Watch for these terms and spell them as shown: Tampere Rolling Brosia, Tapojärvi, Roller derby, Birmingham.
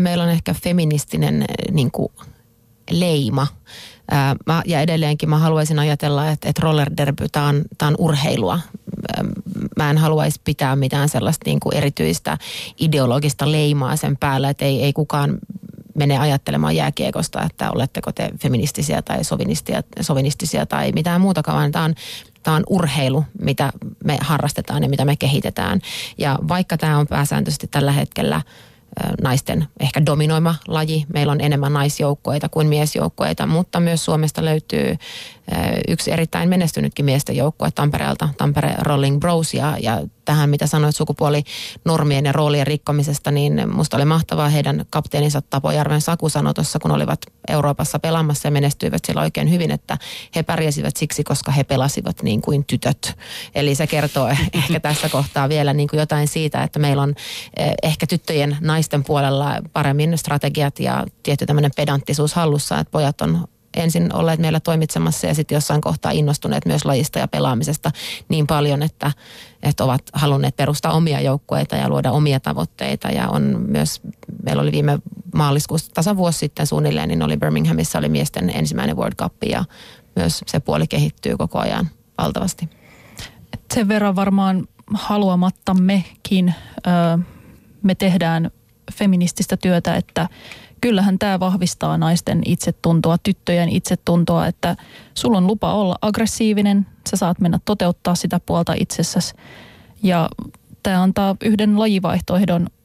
meillä on ehkä feministinen niin kuin leima. Ja edelleenkin mä haluaisin ajatella, että roller derby, tää on urheilua. Mä en haluaisi pitää mitään sellaista niin kuin erityistä ideologista leimaa sen päällä, että ei kukaan mene ajattelemaan jääkiekosta, että oletteko te feministisiä tai sovinistisia tai mitään muutakaan, vaan tämä on urheilu, mitä me harrastetaan ja mitä me kehitetään. Ja vaikka tämä on pääsääntöisesti tällä hetkellä naisten ehkä dominoima laji, meillä on enemmän naisjoukkoita kuin miesjoukkoita, mutta myös Suomesta löytyy yksi erittäin menestynytkin miesten joukkue Tampereelta, Tampere Rolling Brosia, ja tähän mitä sanoit sukupuolinormien ja roolien rikkomisesta, niin musta oli mahtavaa heidän kapteeninsa Tapojärven Saku sanoi tuossa, kun olivat Euroopassa pelaamassa ja menestyivät siellä oikein hyvin, että he pärjäsivät siksi, koska he pelasivat niin kuin tytöt. Eli se kertoo ehkä tässä kohtaa vielä niin kuin jotain siitä, että meillä on ehkä tyttöjen naisten puolella paremmin strategiat ja tietty tämmöinen pedanttisuus hallussa, että pojat on ensin olleet meillä toimitsemassa ja sitten jossain kohtaa innostuneet myös lajista ja pelaamisesta niin paljon, että ovat halunneet perustaa omia joukkueita ja luoda omia tavoitteita. Ja on myös, meillä oli viime maaliskuussa tasavuosi sitten suunnilleen, niin oli Birminghamissa oli miesten ensimmäinen World Cup ja myös se puoli kehittyy koko ajan valtavasti. Sen verran varmaan haluamattammekin me tehdään feminististä työtä, että kyllähän tämä vahvistaa naisten itsetuntoa, tyttöjen itsetuntoa, että sulla on lupa olla aggressiivinen, sä saat mennä toteuttaa sitä puolta itsessäsi. Ja tämä antaa yhden lajivaihtoehdon